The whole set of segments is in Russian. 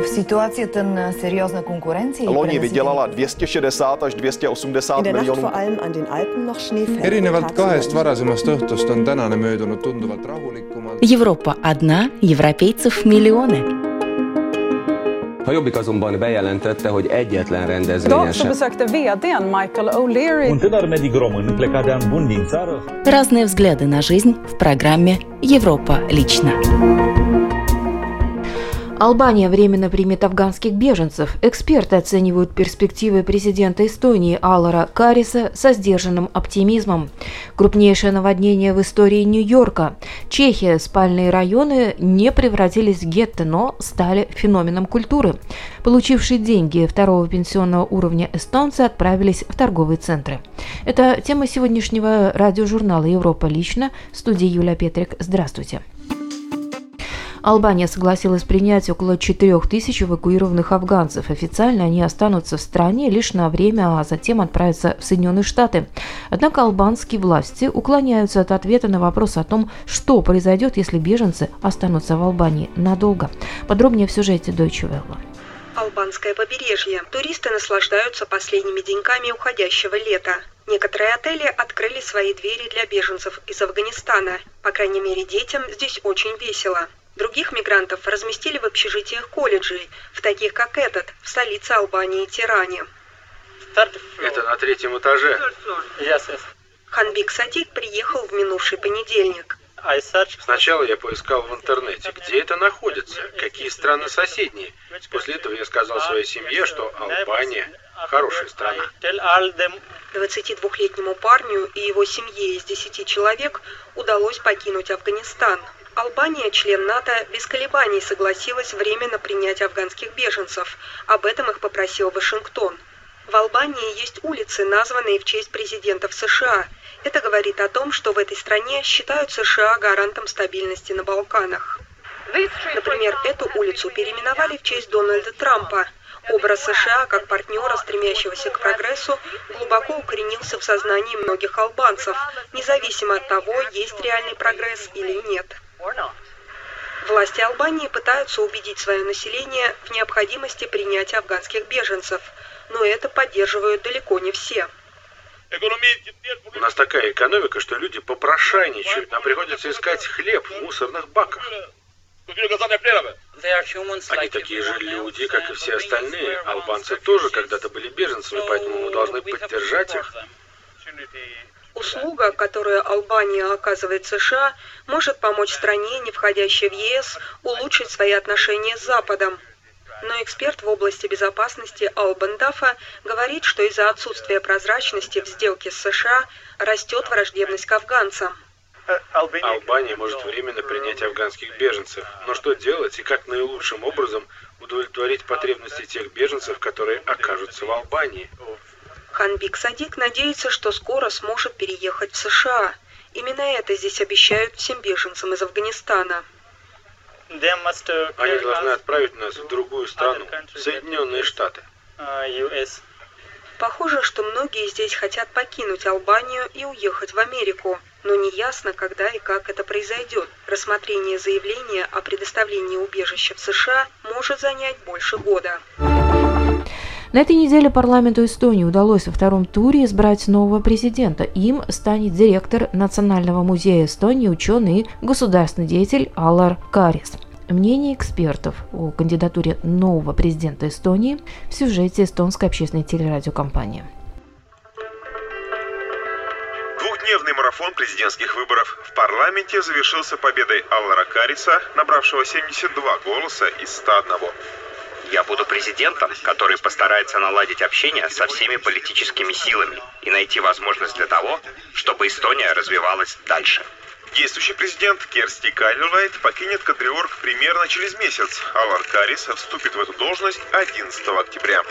В ситуации серьезной конкуренции лони выделала 260 až 280 миллионов. Erinevalt kahest varasemast õhtust on tänane möödunud tunduvalt rahulikumalt. Европа одна, европейцев миллионы. A Jobbik azonban bejelentette, hogy egyetlen rendezvényen sem. Разные взгляды на жизнь в программе «Европа. Лично». Албания временно примет афганских беженцев. Эксперты оценивают перспективы президента Эстонии Алара Кариса со сдержанным оптимизмом. Крупнейшее наводнение в истории Нью-Йорка. Чехия, спальные районы не превратились в гетто, но стали феноменом культуры. Получившие деньги второго пенсионного уровня эстонцы отправились в торговые центры. Это тема сегодняшнего радиожурнала «Европа. Лично». В студии Юлия Петрик. Здравствуйте. Албания согласилась принять около 4000 эвакуированных афганцев. Официально они останутся в стране лишь на время, а затем отправятся в Соединенные Штаты. Однако албанские власти уклоняются от ответа на вопрос о том, что произойдет, если беженцы останутся в Албании надолго. Подробнее в сюжете Deutsche Welle. Албанское побережье. Туристы наслаждаются последними деньками уходящего лета. Некоторые отели открыли свои двери для беженцев из Афганистана. По крайней мере, детям здесь очень весело. Других мигрантов разместили в общежитиях колледжей, в таких как этот, в столице Албании Тиране. Это на третьем этаже. Ханбик Садик приехал в минувший понедельник. Сначала я поискал в интернете, где это находится, какие страны соседние. После этого я сказал своей семье, что Албания хорошая страна. 22-летнему парню и его семье из 10 человек удалось покинуть Афганистан. Албания, член НАТО, без колебаний согласилась временно принять афганских беженцев. Об этом их попросил Вашингтон. В Албании есть улицы, названные в честь президентов США. Это говорит о том, что в этой стране считают США гарантом стабильности на Балканах. Например, эту улицу переименовали в честь Дональда Трампа. Образ США как партнера, стремящегося к прогрессу, глубоко укоренился в сознании многих албанцев, независимо от того, есть реальный прогресс или нет. Власти Албании пытаются убедить свое население в необходимости принятия афганских беженцев, но это поддерживают далеко не все. У нас такая экономика, что люди попрошайничают, нам приходится искать хлеб в мусорных баках. Они такие же люди, как и все остальные. Албанцы тоже когда-то были беженцами, поэтому мы должны поддержать их. Услуга, которую Албания оказывает США, может помочь стране, не входящей в ЕС, улучшить свои отношения с Западом. Но эксперт в области безопасности Албен Дафа говорит, что из-за отсутствия прозрачности в сделке с США растет враждебность к афганцам. Албания может временно принять афганских беженцев, но что делать и как наилучшим образом удовлетворить потребности тех беженцев, которые окажутся в Албании? Ханбик Садик надеется, что скоро сможет переехать в США. Именно это здесь обещают всем беженцам из Афганистана. Они должны отправить нас в другую страну, Соединенные Штаты. Похоже, что многие здесь хотят покинуть Албанию и уехать в Америку, но неясно, когда и как это произойдет. Рассмотрение заявления о предоставлении убежища в США может занять больше года. На этой неделе парламенту Эстонии удалось во втором туре избрать нового президента. Им станет директор Национального музея Эстонии, ученый и государственный деятель Алар Карис. Мнение экспертов о кандидатуре нового президента Эстонии в сюжете эстонской общественной телерадиокомпании. Двухдневный марафон президентских выборов в парламенте завершился победой Алара Кариса, набравшего 72 голоса из 101. Я буду президентом, который постарается наладить общение со всеми политическими силами и найти возможность для того, чтобы Эстония развивалась дальше. Действующий президент Керсти Кальюлайд покинет Кадриорг примерно через месяц. Алар Карис вступит в эту должность 11 октября.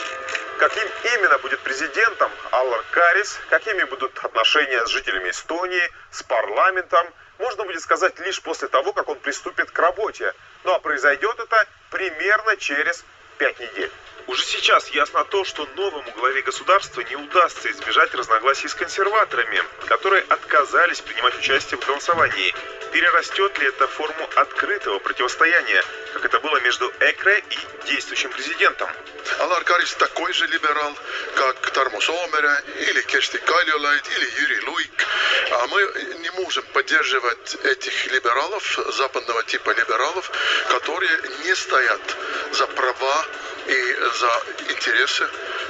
Каким именно будет президентом Алар Карис, какими будут отношения с жителями Эстонии, с парламентом, можно будет сказать лишь после того, как он приступит к работе. Ну а произойдет это примерно через 5 недель. Уже сейчас ясно то, что новому главе государства не удастся избежать разногласий с консерваторами, которые отказались принимать участие в голосовании. Перерастет ли это форму открытого противостояния, как это было между ЭКРЭ и действующим президентом? Алар Карис такой же либерал, как Тармас Омера, или Керсти Кальюлайд, или Юрий Луик. А мы не можем поддерживать этих либералов, западного типа либералов, которые не стоят за права и за интересы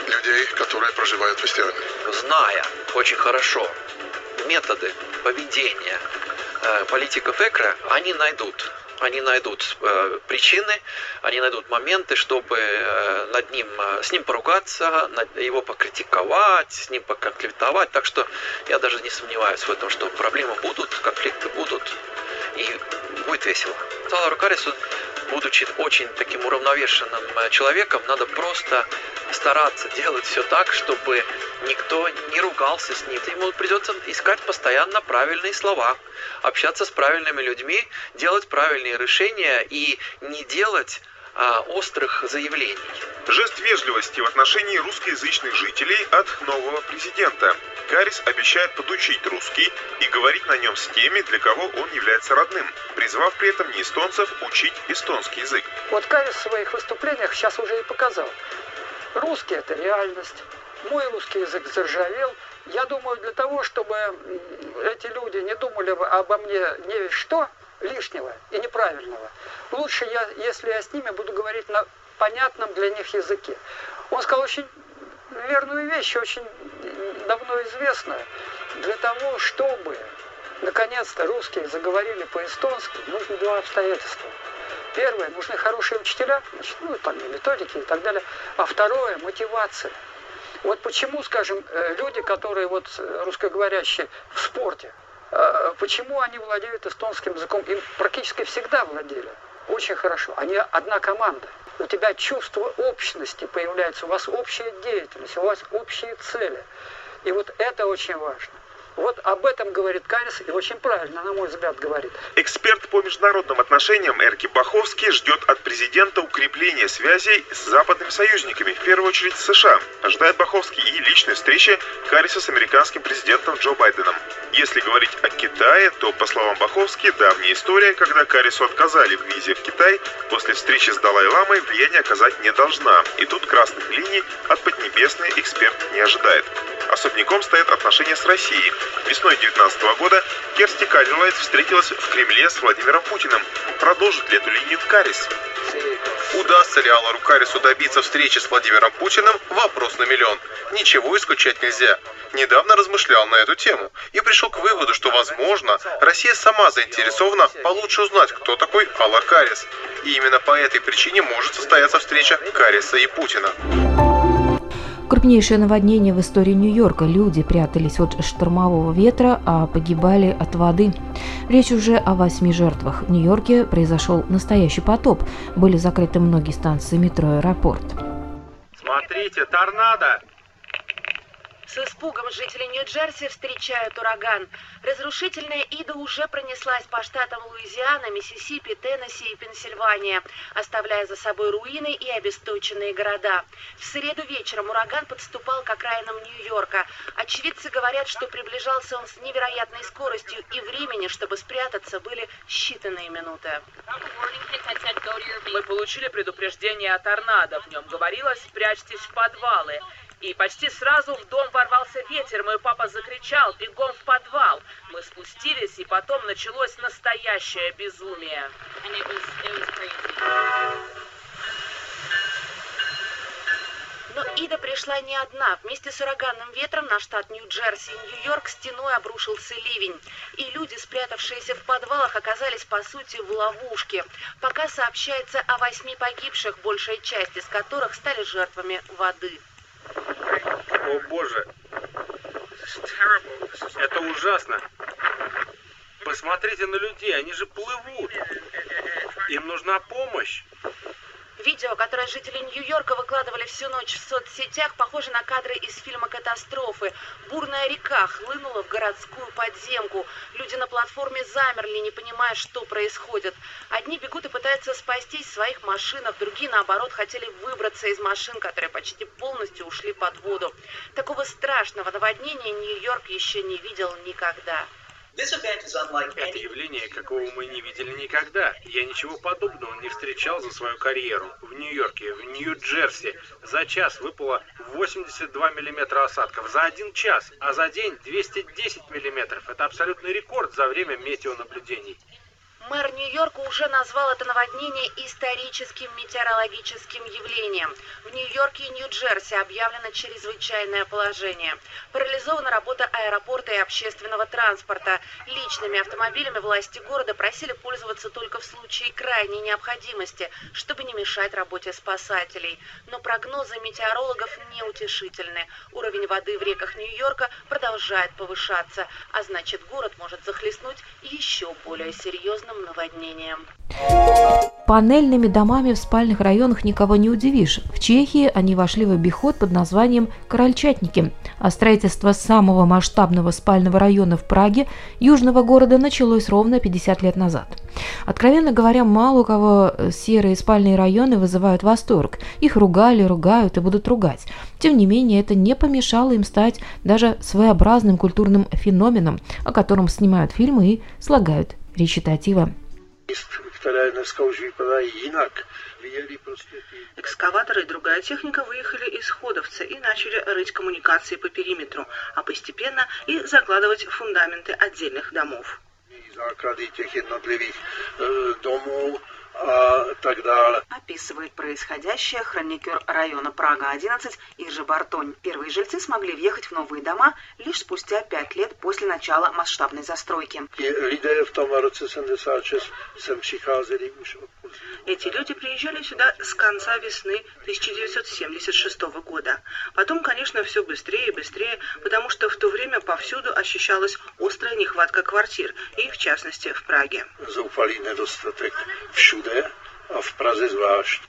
людей, которые проживают в Эстонии. Зная очень хорошо методы поведения политиков ЭКРЭ, они найдут причины, они найдут моменты, чтобы с ним поругаться, его покритиковать, с ним поконфликтовать. Так что я даже не сомневаюсь в этом, что проблемы будут, конфликты будут, и будет весело. Алару Карису, будучи очень таким уравновешенным человеком, надо просто стараться делать все так, чтобы никто не ругался с ним. Ему придется искать постоянно правильные слова, общаться с правильными людьми, делать правильные решения и не делать острых заявлений. Жест вежливости в отношении русскоязычных жителей от нового президента. Карис обещает подучить русский и говорить на нем с теми, для кого он является родным, призвав при этом не эстонцев учить эстонский язык. Вот Карис в своих выступлениях сейчас уже и показал. Русский – это реальность. Мой русский язык заржавел. Я думаю, для того, чтобы эти люди не думали обо мне не весь что лишнего и неправильного, лучше, если я с ними буду говорить на понятном для них языке. Он сказал очень верную вещь, очень давно известную. Для того, чтобы наконец-то русские заговорили по-эстонски, нужны два обстоятельства. Первое, нужны хорошие учителя, значит, методики и так далее. А второе, мотивация. Вот почему, скажем, люди, которые русскоговорящие в спорте, почему они владеют эстонским языком? Им практически всегда владели. Очень хорошо. Они одна команда. У тебя чувство общности появляется, у вас общая деятельность, у вас общие цели. И вот это очень важно. Вот об этом говорит Карис, и очень правильно, на мой взгляд, говорит. Эксперт по международным отношениям Эрки Баховский ждет от президента укрепления связей с западными союзниками, в первую очередь с США. Ожидает Баховский и личной встречи Кариса с американским президентом Джо Байденом. Если говорить о Китае, то, по словам Баховски, давняя история, когда Карису отказали в визе в Китай, после встречи с Далай-Ламой влияние оказать не должна. И тут красных линий от Поднебесной эксперт не ожидает. Особняком стоят отношения с Россией. Весной 2019 года Керсти Кальюлайд встретилась в Кремле с Владимиром Путиным. Продолжит ли эту линию Карис? Удастся ли Алару Карису добиться встречи с Владимиром Путиным – вопрос на миллион. Ничего исключать нельзя. Недавно размышлял на эту тему и пришел к выводу, что, возможно, Россия сама заинтересована получше узнать, кто такой Алар Карис. И именно по этой причине может состояться встреча Кариса и Путина. Крупнейшее наводнение в истории Нью-Йорка. Люди прятались от штормового ветра, а погибали от воды. Речь уже о 8 жертвах. В Нью-Йорке произошел настоящий потоп. Были закрыты многие станции метро и аэропорт. Смотрите, торнадо! С испугом жители Нью-Джерси встречают ураган. Разрушительная Ида уже пронеслась по штатам Луизиана, Миссисипи, Теннесси и Пенсильвания, оставляя за собой руины и обесточенные города. В среду вечером ураган подступал к окраинам Нью-Йорка. Очевидцы говорят, что приближался он с невероятной скоростью, и времени, чтобы спрятаться, были считанные минуты. Мы получили предупреждение о торнадо. В нем говорилось «спрячьтесь в подвалы». И почти сразу в дом ворвался ветер. Мой папа закричал: «Бегом в подвал!» Мы спустились, и потом началось настоящее безумие. Но Ида пришла не одна. Вместе с ураганным ветром на штат Нью-Джерси и Нью-Йорк стеной обрушился ливень. И люди, спрятавшиеся в подвалах, оказались, по сути, в ловушке. Пока сообщается о 8 погибших, большая часть из которых стали жертвами воды. О боже, это ужасно. Посмотрите на людей, они же плывут. Им нужна помощь. Видео, которое жители Нью-Йорка выкладывали всю ночь в соцсетях, похоже на кадры из фильма «Катастрофы». Бурная река хлынула в городскую подземку. Люди на платформе замерли, не понимая, что происходит. Одни бегут и пытаются спастись в своих машинах, другие, наоборот, хотели выбраться из машин, которые почти полностью ушли под воду. Такого страшного наводнения Нью-Йорк еще не видел никогда. Это явление, какого мы не видели никогда. Я ничего подобного не встречал за свою карьеру. В Нью-Йорке, в Нью-Джерси за час выпало 82 миллиметра осадков. За один час, а за день 210 миллиметров. Это абсолютный рекорд за время метеонаблюдений. Мэр Нью-Йорка уже назвал это наводнение историческим метеорологическим явлением. В Нью-Йорке и Нью-Джерси объявлено чрезвычайное положение. Парализована работа аэропорта и общественного транспорта. Личными автомобилями власти города просили пользоваться только в случае крайней необходимости, чтобы не мешать работе спасателей. Но прогнозы метеорологов неутешительны. Уровень воды в реках Нью-Йорка продолжает повышаться, а значит, город может захлестнуть еще более серьезным наводнением. Панельными домами в спальных районах никого не удивишь. В Чехии они вошли в обиход под названием «крольчатники». А строительство самого масштабного спального района в Праге, южного города, началось ровно 50 лет назад. Откровенно говоря, мало у кого серые спальные районы вызывают восторг. Их ругали, ругают и будут ругать. Тем не менее, это не помешало им стать даже своеобразным культурным феноменом, о котором снимают фильмы и слагают речитативы. Экскаваторы и другая техника выехали из Ходовца и начали рыть коммуникации по периметру, а постепенно и закладывать фундаменты отдельных домов. Описывает происходящее хроникер района Прага 11 Иржи Бартонь. Первые жильцы смогли въехать в новые дома лишь спустя 5 лет после начала масштабной застройки. Эти люди приезжали сюда с конца весны 1976 года. Потом, конечно, все быстрее и быстрее, потому что в то время повсюду ощущалась острая нехватка квартир, и в частности в Праге.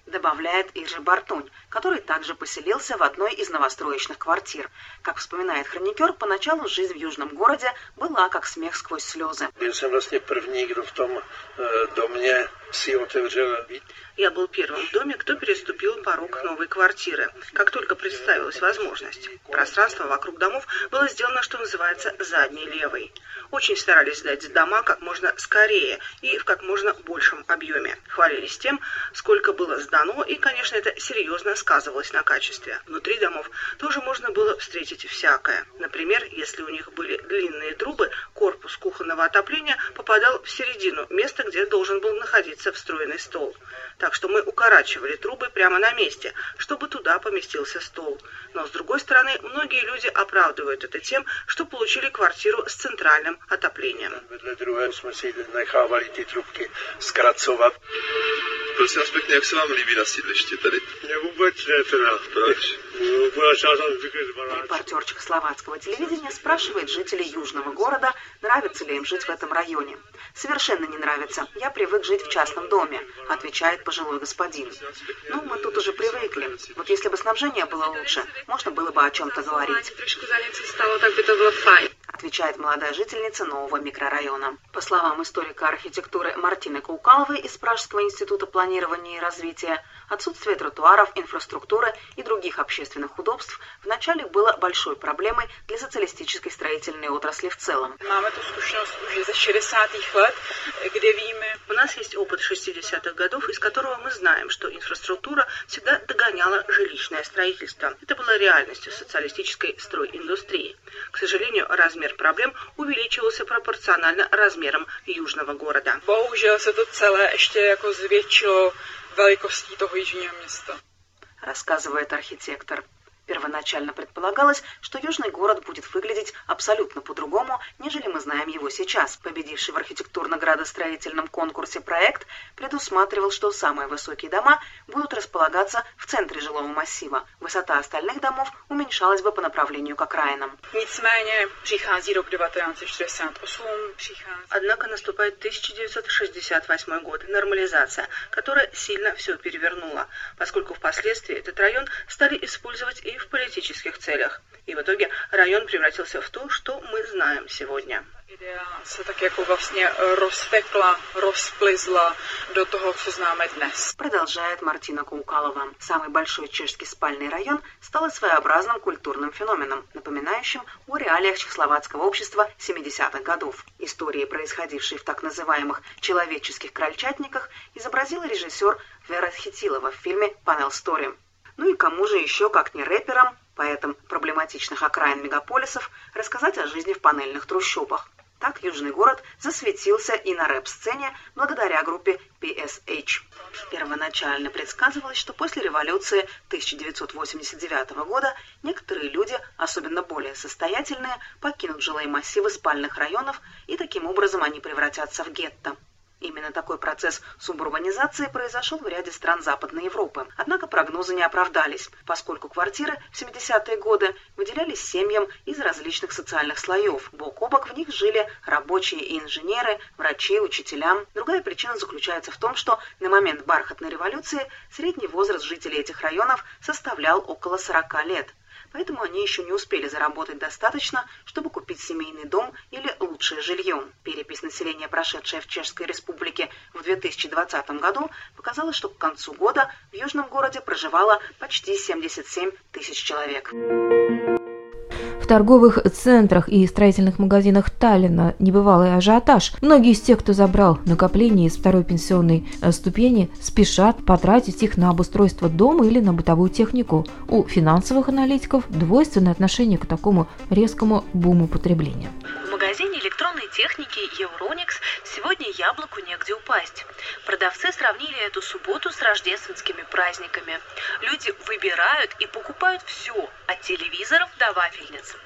Добавляет Иржи Бартонь, который также поселился в одной из новостроечных квартир. Как вспоминает хроникер, поначалу жизнь в южном городе была как смех сквозь слезы. Я был первым в доме, кто переступил порог новой квартиры, как только представилась возможность. Пространство вокруг домов было сделано, что называется, задней левой. Очень старались сдать дома как можно скорее и в как можно большем объеме. Хвалились тем, сколько было сдано, и, конечно, это серьезно сказывалось на качестве. Внутри домов тоже можно было встретить всякое. Например, если у них были длинные трубы, корпус кухонного отопления попадал в середину, место, где должен был находиться встроенный стол. Так что мы укорачивали трубы прямо на месте, чтобы туда поместился стол. Но, с другой стороны, многие люди оправдывают это тем, что получили квартиру с центральным отоплением. Prosím vás pěkně, jak se vám líbí na sídlišti tady? Mě vůbec ne teda, proč? Репортер чехословацкого телевидения спрашивает жителей южного города, нравится ли им жить в этом районе. «Совершенно не нравится. Я привык жить в частном доме», отвечает пожилой господин. «Ну, мы тут уже привыкли. Вот если бы снабжение было лучше, можно было бы о чем-то говорить», отвечает молодая жительница нового микрорайона. По словам историка архитектуры Мартины Коукаловой из Пражского института планирования и развития, отсутствие тротуаров, инфраструктуры и других общественных удобств вначале было большой проблемой для социалистической строительной отрасли в целом. У нас есть опыт 60-х годов, из которого мы знаем, что инфраструктура всегда догоняла жилищное строительство. Это было реальностью социалистической стройиндустрии. К сожалению, размер проблем увеличивался пропорционально размерам южного города. Боюсь, это целое еще как звучало великости того южного места, рассказывает архитектор. Первоначально предполагалось, что южный город будет выглядеть абсолютно по-другому, нежели мы знаем его сейчас. Победивший в архитектурно-градостроительном конкурсе проект предусматривал, что самые высокие дома будут располагаться в центре жилого массива. Высота остальных домов уменьшалась бы по направлению к окраинам. Однако наступает 1968 год, нормализация, которая сильно все перевернула, поскольку впоследствии этот район стали использовать и в политических целях. И в итоге район превратился в то, что мы знаем сегодня. Продолжает Мартина Коукалова. Самый большой чешский спальный район стал и своеобразным культурным феноменом, напоминающим о реалиях чехословацкого общества 70-х годов. Истории, происходившие в так называемых «человеческих крольчатниках», изобразила режиссер Вера Хитилова в фильме «Panel Story». Ну и кому же еще, как не рэперам, поэтам проблематичных окраин мегаполисов, рассказать о жизни в панельных трущобах. Так Южный город засветился и на рэп-сцене благодаря группе PSH. Первоначально предсказывалось, что после революции 1989 года некоторые люди, особенно более состоятельные, покинут жилые массивы спальных районов, и таким образом они превратятся в гетто. Именно такой процесс субурбанизации произошел в ряде стран Западной Европы. Однако прогнозы не оправдались, поскольку квартиры в 70-е годы выделялись семьям из различных социальных слоев. Бок о бок в них жили рабочие и инженеры, врачи, учителя. Другая причина заключается в том, что на момент бархатной революции средний возраст жителей этих районов составлял около 40 лет. Поэтому они еще не успели заработать достаточно, чтобы купить семейный дом или лучшее жилье. Перепись населения, прошедшая в Чешской Республике в 2020 году, показала, что к концу года в Южном городе проживало почти 77 тысяч человек. В торговых центрах и строительных магазинах Таллина небывалый ажиотаж. Многие из тех, кто забрал накопления из второй пенсионной ступени, спешат потратить их на обустройство дома или на бытовую технику. У финансовых аналитиков двойственное отношение к такому резкому буму потребления. В магазине электронной техники Euronics сегодня яблоку негде упасть. Продавцы сравнили эту субботу с рождественскими праздниками. Люди выбирают и покупают все, от телевизоров до вафельниц.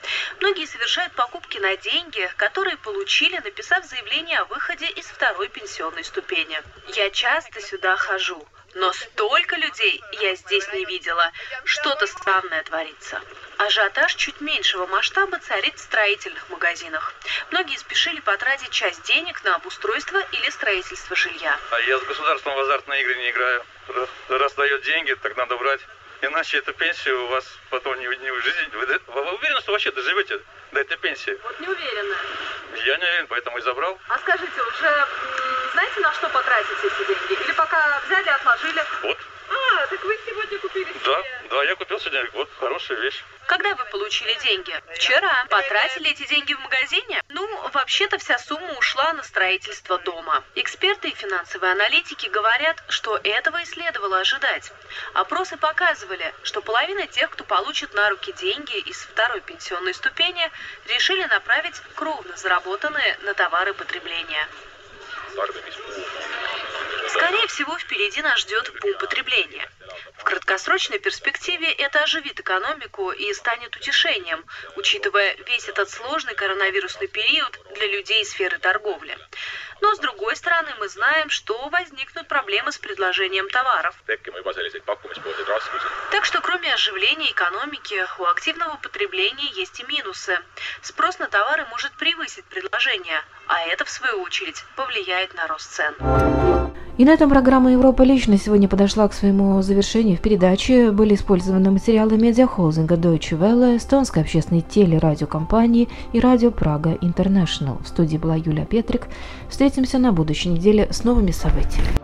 Многие совершают покупки на деньги, которые получили, написав заявление о выходе из второй пенсионной ступени. Я часто сюда хожу, но столько людей я здесь не видела. Что-то странное творится. Ажиотаж чуть меньшего масштаба царит в строительных магазинах. Многие спешили потратить часть денег на обустройство или строительство жилья. А я с государством в азартные игры не играю. Раз дает деньги, так надо брать. Иначе эта пенсия у вас потом не выживет. Вы уверены, что вообще доживете до этой пенсии? Вот не уверена. Я не уверен, поэтому и забрал. А скажите, уже знаете, на что потратить эти деньги? Или пока взяли, отложили? Вот. А, так вы сегодня купили себе? Да, я купил сегодня. Вот, хорошая вещь. Когда вы получили деньги? Вчера. Потратили эти деньги в магазине? Ну, вообще-то вся сумма ушла на строительство дома. Эксперты и финансовые аналитики говорят, что этого и следовало ожидать. Опросы показывали, что половина тех, кто получит на руки деньги из второй пенсионной ступени, решили направить кровно заработанные на товары потребления. Скорее всего, впереди нас ждет бум потребления. В краткосрочной перспективе это оживит экономику и станет утешением, учитывая весь этот сложный коронавирусный период для людей из сферы торговли. Но, с другой стороны, мы знаем, что возникнут проблемы с предложением товаров. Так что, кроме оживления экономики, у активного потребления есть и минусы. Спрос на товары может превысить предложение, а это, в свою очередь, повлияет на рост цен. И на этом программа «Европа. Лично» сегодня подошла к своему завершению. В передаче были использованы материалы медиахолдинга Deutsche Welle, эстонской общественной телерадиокомпании и радио Прага Интернешнл. В студии была Юлия Петрик. Встретимся на будущей неделе с новыми событиями.